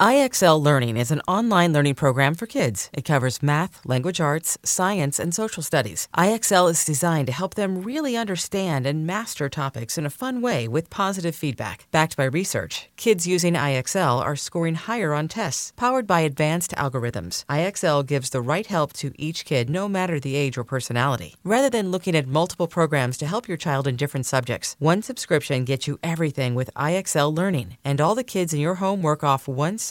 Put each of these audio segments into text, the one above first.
IXL Learning is an online learning program for kids. It covers math, language arts, science, and social studies. IXL is designed to help them really understand and master topics in a fun way with positive feedback. Backed by research, kids using IXL are scoring higher on tests, powered by advanced algorithms. IXL gives the right help to each kid, no matter the age or personality. Rather than looking at multiple programs to help your child in different subjects, one subscription gets you everything with IXL Learning, and all the kids in your home work off one site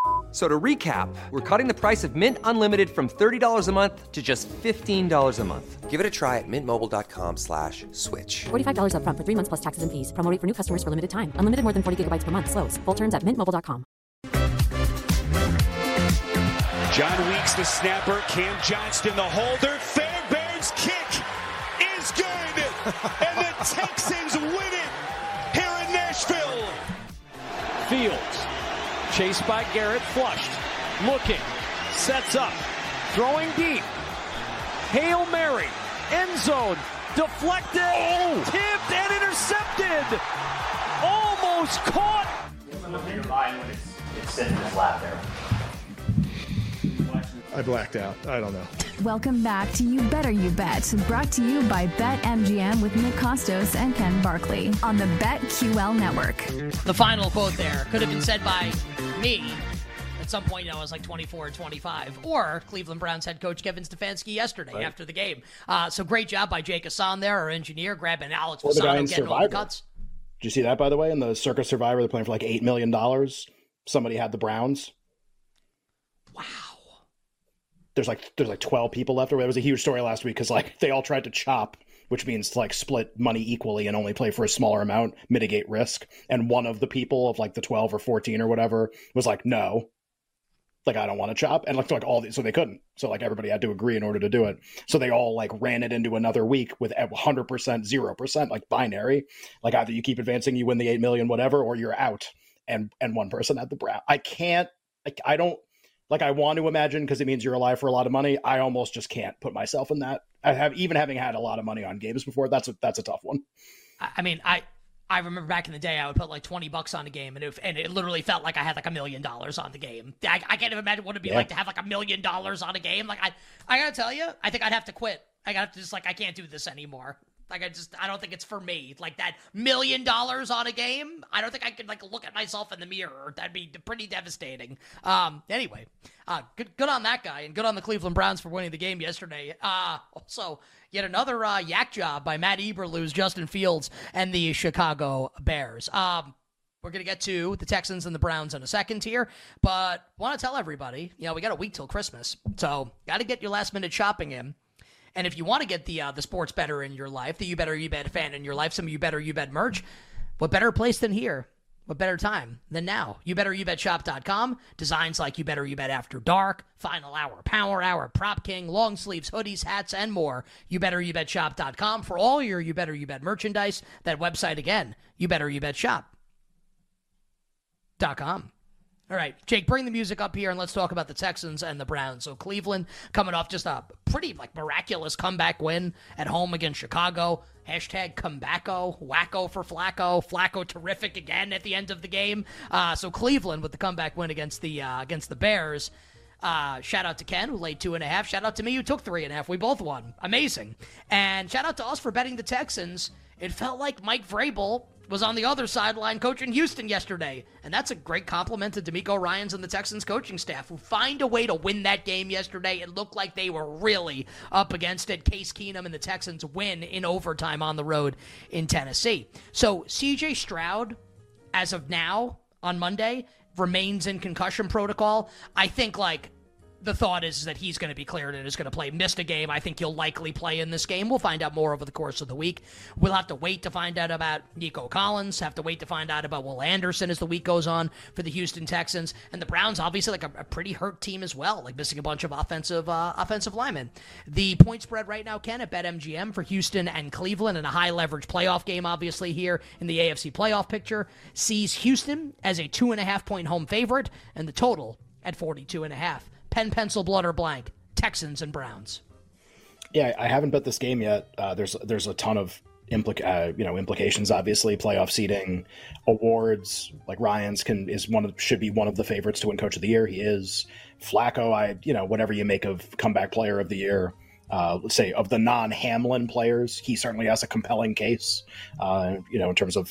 So to recap, we're cutting the price of Mint Unlimited from $30 a month to just $15 a month. Give it a try at mintmobile.com/switch. $45 up front for 3 months plus taxes and fees. Promo rate for new customers for limited time. Unlimited more than 40 gigabytes per month. Slows full terms at mintmobile.com. John Weeks, the snapper. Cam Johnston, the holder. Fairbairn's kick is good. And the Texans win it here in Nashville. Fields. Chased by Garrett, flushed, looking, sets up, throwing deep. Hail Mary, end zone, deflected, tipped, and intercepted. Almost caught. I blacked out. I don't know. Welcome back to You Better You Bet, brought to you by BetMGM with Nick Costos and Ken Barkley on the BetQL network. The final quote there could have been said by me at some point. I was like 24 or 25, or Cleveland Browns head coach Kevin Stefanski yesterday after the game. So great job by Jake Hassan there, our engineer, grabbing Alex Fasano, getting all the cuts. Did you see that, by the way? In the Circus Survivor, they're playing for like $8 million. Somebody had the Browns. Wow. There's like 12 people left. Or there was a huge story last week because like they all tried to chop, which means like split money equally and only play for a smaller amount, mitigate risk. And one of the people of like the 12 or 14 or whatever was like, no, like I don't want to chop. And like all these, so they couldn't. So like everybody had to agree in order to do it. So they all like ran it into another week with 100%, 0%, like binary. Like either you keep advancing, you win the 8 million, whatever, or you're out. And one person had the Brown. I can't. I don't. Like I want to imagine because it means you're alive for a lot of money. I almost just can't put myself in that. I have even having had a lot of money on games before. That's a tough one. I mean, I remember back in the day, I would put like $20 on a game, and it literally felt like I had like $1 million on the game. I can't even imagine what it'd be like to have like $1 million on a game. Like I gotta tell you, I think I'd have to quit. I gotta just like I can't do this anymore. Like I don't think it's for me. Like that $1 million on a game, I don't think I could like look at myself in the mirror. That'd be pretty devastating. Anyway, good on that guy, and good on the Cleveland Browns for winning the game yesterday. Also, yet another yak job by Matt Eberflus, Justin Fields, and the Chicago Bears. We're going to get to the Texans and the Browns in a second here, but want to tell everybody, you know, we got a week till Christmas, so got to get your last minute shopping in. And if you want to get the sports better in your life, the You Better You Bet fan in your life, some You Better You Bet merch, what better place than here? What better time than now? YouBetterYouBetShop.com. Designs like You Better You Bet After Dark, Final Hour, Power Hour, Prop King, long sleeves, hoodies, hats, and more. YouBetterYouBetShop.com for all your You Better You Bet merchandise. That website again, YouBetterYouBetShop.com. All right, Jake, bring the music up here, and let's talk about the Texans and the Browns. So Cleveland coming off just a pretty like miraculous comeback win at home against Chicago. Hashtag comebacko, wacko for Flacco, Flacco terrific again at the end of the game. So Cleveland with the comeback win against the Bears. Shout out to Ken, who laid 2.5. Shout out to me, who took 3.5. We both won. Amazing. And shout out to us for betting the Texans. It felt like Mike Vrabel was on the other sideline coaching Houston yesterday. And that's a great compliment to DeMeco Ryans and the Texans coaching staff, who find a way to win that game yesterday. It looked like they were really up against it. Case Keenum and the Texans win in overtime on the road in Tennessee. So CJ Stroud, as of now on Monday, remains in concussion protocol, I think, like, the thought is that he's going to be cleared and is going to play. Missed a game. I think he'll likely play in this game. We'll find out more over the course of the week. We'll have to wait to find out about Nico Collins, have to wait to find out about Will Anderson as the week goes on for the Houston Texans. And the Browns, obviously, like a pretty hurt team as well, like missing a bunch of offensive linemen. The point spread right now, Ken, at BetMGM for Houston and Cleveland in a high-leverage playoff game, obviously, here in the AFC playoff picture, sees Houston as a 2.5-point home favorite and the total at 42.5. Pen, pencil, blood, or blank, Texans and Browns. Yeah, I haven't bet this game yet. There's a ton of implications, obviously. Playoff seeding, awards, like Ryans should be one of the favorites to win Coach of the Year. He is. Flacco, whatever you make of comeback player of the year, let's say of the non-Hamlin players, he certainly has a compelling case, in terms of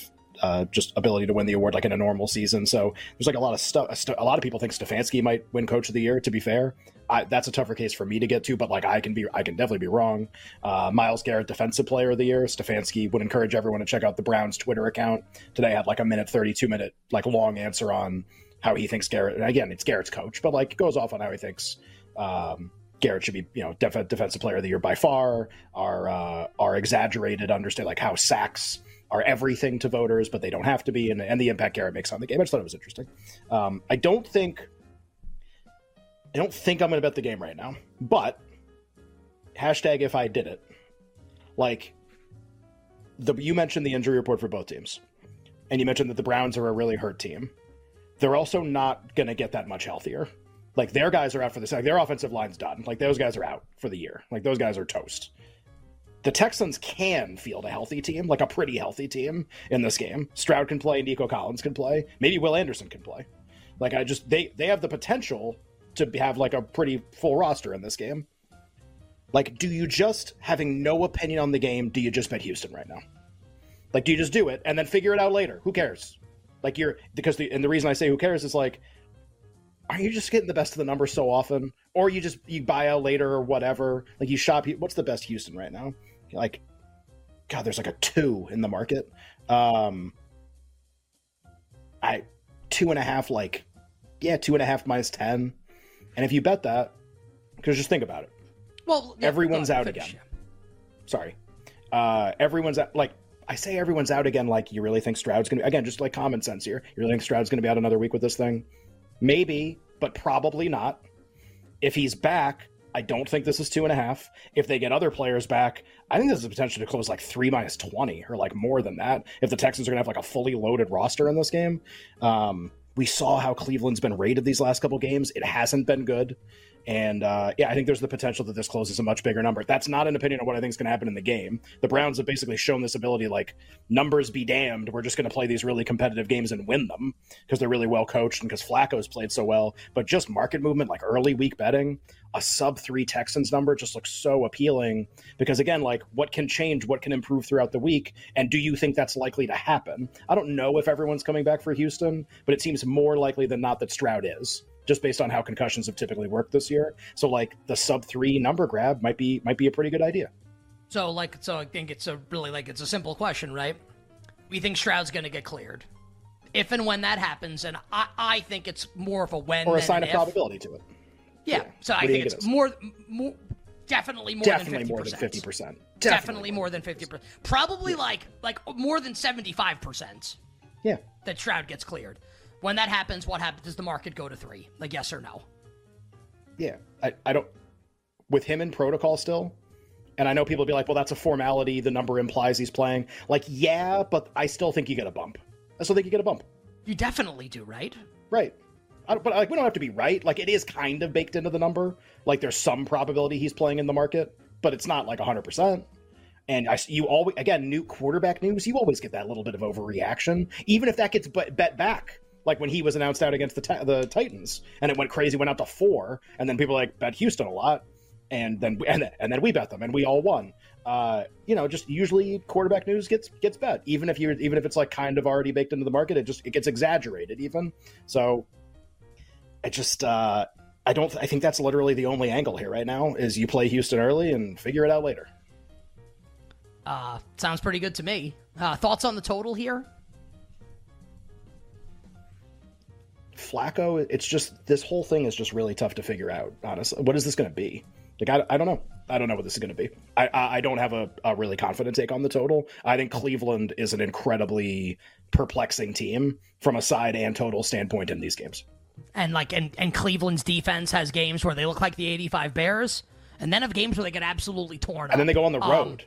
just ability to win the award like in a normal season. So there's like a lot of stuff. A lot of people think Stefanski might win Coach of the Year. To be fair, that's a tougher case for me to get to, but like I can definitely be wrong. Miles Garrett, Defensive Player of the Year. Stefanski would encourage everyone to check out the Browns Twitter account. Today had like 32 minute like long answer on how he thinks Garrett. And again, it's Garrett's coach, but like it goes off on how he thinks Garrett should be, Defensive Player of the Year by far. Our exaggerated understand like how sacks are everything to voters, but they don't have to be, and the impact Garrett makes on the game. I just thought it was interesting. I don't think I'm going to bet the game right now, but hashtag if I did it. Like, you mentioned the injury report for both teams, and you mentioned that the Browns are a really hurt team. They're also not going to get that much healthier. Like, their guys are out for the their offensive line's done. Like, those guys are out for the year. Like, those guys are toast. The Texans can field a healthy team, like a pretty healthy team in this game. Stroud can play, Nico Collins can play, maybe Will Anderson can play. Like, they have the potential to have like a pretty full roster in this game. Like, do you just, having no opinion on the game, do you just bet Houston right now? Like, do you just do it and then figure it out later? Who cares? Like, the reason I say who cares is like, are you just getting the best of the numbers so often? Or you buy out later or whatever. Like, you shop. What's the best Houston right now? Like, God, there's like a 2 in the market. 2.5, like, yeah, 2.5 minus 10. And if you bet that, because just think about it. Well, yeah, everyone's out again. Sorry. Everyone's out. Like, I say everyone's out again. Like, you really think Stroud's going to, again, just like common sense here. You really think Stroud's going to be out another week with this thing? Maybe, but probably not. If he's back, I don't think this is 2.5. If they get other players back, I think there's a potential to close like 3 minus 20 or like more than that. If the Texans are going to have like a fully loaded roster in this game, we saw how Cleveland's been rated these last couple games. It hasn't been good. And I think there's the potential that this closes a much bigger number. That's not an opinion on what I think is going to happen in the game. The Browns have basically shown this ability, like, numbers be damned. We're just going to play these really competitive games and win them because they're really well coached and because Flacco's played so well. But just market movement, like early week betting, a sub-3 Texans number just looks so appealing because, again, like, what can change, what can improve throughout the week, and do you think that's likely to happen? I don't know if everyone's coming back for Houston, but it seems more likely than not that Stroud is, just based on how concussions have typically worked this year. So like the sub-3 number grab might be a pretty good idea. So I think it's a really, like, it's a simple question, right? We think Stroud's going to get cleared. If and when that happens, and I think it's more of a when or a sign of probability to it. Yeah. So I think it's more definitely more than 50%. Definitely more than 50%. Probably like more than 75%. Yeah. That Stroud gets cleared. When that happens, what happens? Does the market go to 3? Like, yes or no? Yeah. I don't... With him in protocol still, and I know people be like, well, that's a formality. The number implies he's playing. Like, yeah, but I still think you get a bump. You definitely do, right? Right. But, like, we don't have to be right. Like, it is kind of baked into the number. Like, there's some probability he's playing in the market, but it's not, like, 100%. And you always... Again, new quarterback news, you always get that little bit of overreaction, even if that gets bet back. Like when he was announced out against the Titans, and it went crazy, went out to 4, and then people like bet Houston a lot, and then we bet them, and we all won. Just usually quarterback news gets bet, even if it's like kind of already baked into the market, it gets exaggerated even. So, I think that's literally the only angle here right now is you play Houston early and figure it out later. Sounds pretty good to me. Thoughts on the total here? Flacco, it's just, this whole thing is just really tough to figure out, honestly. What is this going to be? Like, I don't know. I don't know what this is going to be. I don't have a really confident take on the total. I think Cleveland is an incredibly perplexing team from a side and total standpoint in these games. And like, and Cleveland's defense has games where they look like the 85 Bears, and then have games where they get absolutely torn up. And then they go on the road,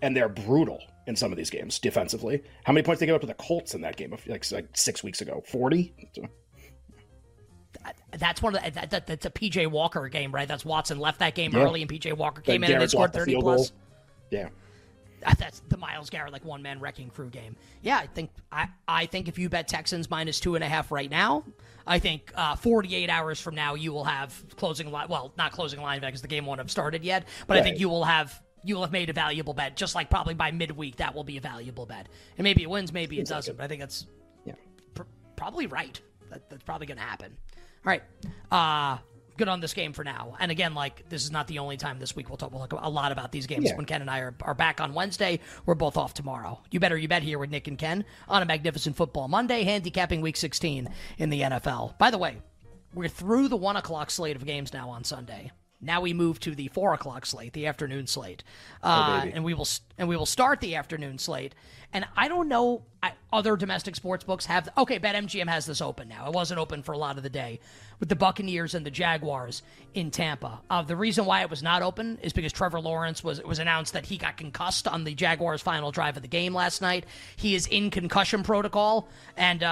and they're brutal in some of these games defensively. How many points they gave up to the Colts in that game like 6 weeks ago? 40? That's one of the, that's a PJ Walker game, right? That's Watson left that game early, and PJ Walker came in and they scored 30 plus. Yeah, that's the Miles Garrett like one man wrecking crew game. Yeah, I think if you bet Texans minus 2.5 right now, I think 48 hours from now you will have closing line. Well, not closing line because the game won't have started yet, but right. I think you will have made a valuable bet. Just like probably by midweek that will be a valuable bet, and maybe it wins, maybe it doesn't. But I think that's probably right. That's probably going to happen. All right, good on this game for now. And again, like, this is not the only time this week we'll talk a lot about these games. Yeah. When Ken and I are back on Wednesday, we're both off tomorrow. You Better You Bet here with Nick and Ken on a magnificent football Monday, handicapping Week 16 in the NFL. By the way, we're through the 1 o'clock slate of games now on Sunday. Now we move to the 4 o'clock slate, the afternoon slate. And we will start the afternoon slate. And I don't know, other domestic sports books have... Okay, BetMGM has this open now. It wasn't open for a lot of the day with the Buccaneers and the Jaguars in Tampa. The reason why it was not open is because Trevor Lawrence was announced that he got concussed on the Jaguars' final drive of the game last night. He is in concussion protocol, and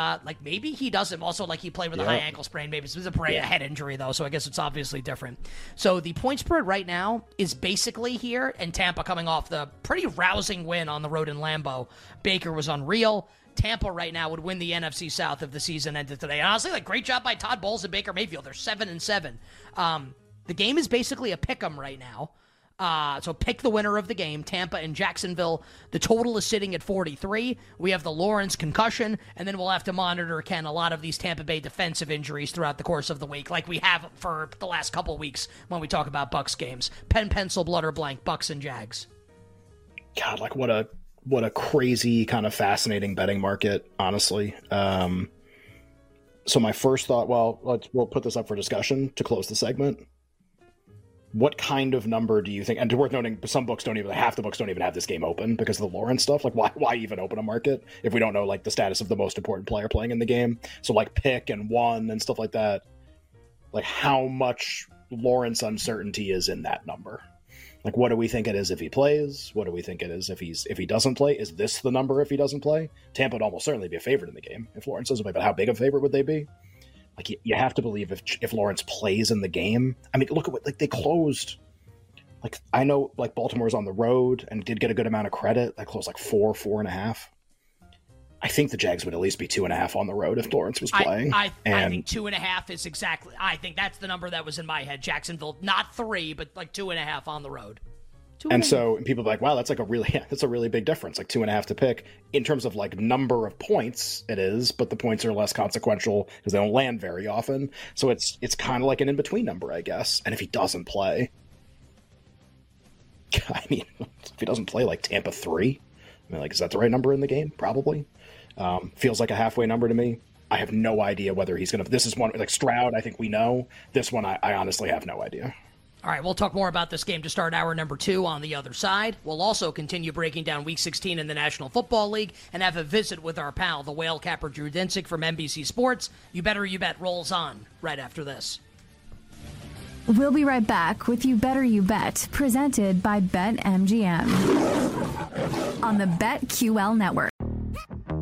maybe he doesn't. Also, he played with a high ankle sprain. Maybe it was a head injury, though, so I guess it's obviously different. So the point spread right now is basically here, and Tampa coming off the pretty rousing win on the road in Lambeau. Baker was unreal. Tampa right now would win the NFC South if the season ended today. And honestly, great job by Todd Bowles and Baker Mayfield. They're 7-7. The game is basically a pick 'em right now. So pick the winner of the game, Tampa and Jacksonville. The total is sitting at 43. We have the Lawrence concussion, and then we'll have to monitor, Ken, a lot of these Tampa Bay defensive injuries throughout the course of the week, like we have for the last couple weeks when we talk about Bucs games. Pen, pencil, blood, or blank, Bucs and Jags. God, what a crazy kind of fascinating betting market, honestly. So my first thought, we'll put this up for discussion to close the segment. What kind of number do you think? And to worth noting, some books half the books don't even have this game open because of the Lawrence stuff. Why even open a market if we don't know the status of the most important player playing in the game? So pick and one and stuff like that. How much Lawrence uncertainty is in that number? What do we think it is if he plays? What do we think it is if he doesn't play? Is this the number if he doesn't play? Tampa would almost certainly be a favorite in the game if Lawrence doesn't play, but how big of a favorite would they be? You have to believe if Lawrence plays in the game. I mean, look at what they closed. I know Baltimore's on the road and did get a good amount of credit. They closed 4.5. I think the Jags would at least be 2.5 on the road if Lawrence was playing. I think 2.5 is exactly... I think that's the number that was in my head. Jacksonville, not 3, but 2.5 on the road. And people are wow, that's that's a really big difference. 2.5 to pick in terms of number of points it is, but the points are less consequential because they don't land very often. So it's kind of an in-between number, I guess. And if he doesn't play, if he doesn't play Tampa 3, is that the right number in the game? Probably. Feels like a halfway number to me. I have no idea whether he's going to... This is one, Stroud, I think we know. This one, I honestly have no idea. All right, we'll talk more about this game to start hour number 2 on the other side. We'll also continue breaking down Week 16 in the National Football League and have a visit with our pal, the whale capper Drew Dinsick from NBC Sports. You Better You Bet rolls on right after this. We'll be right back with You Better You Bet, presented by BetMGM on the BetQL network.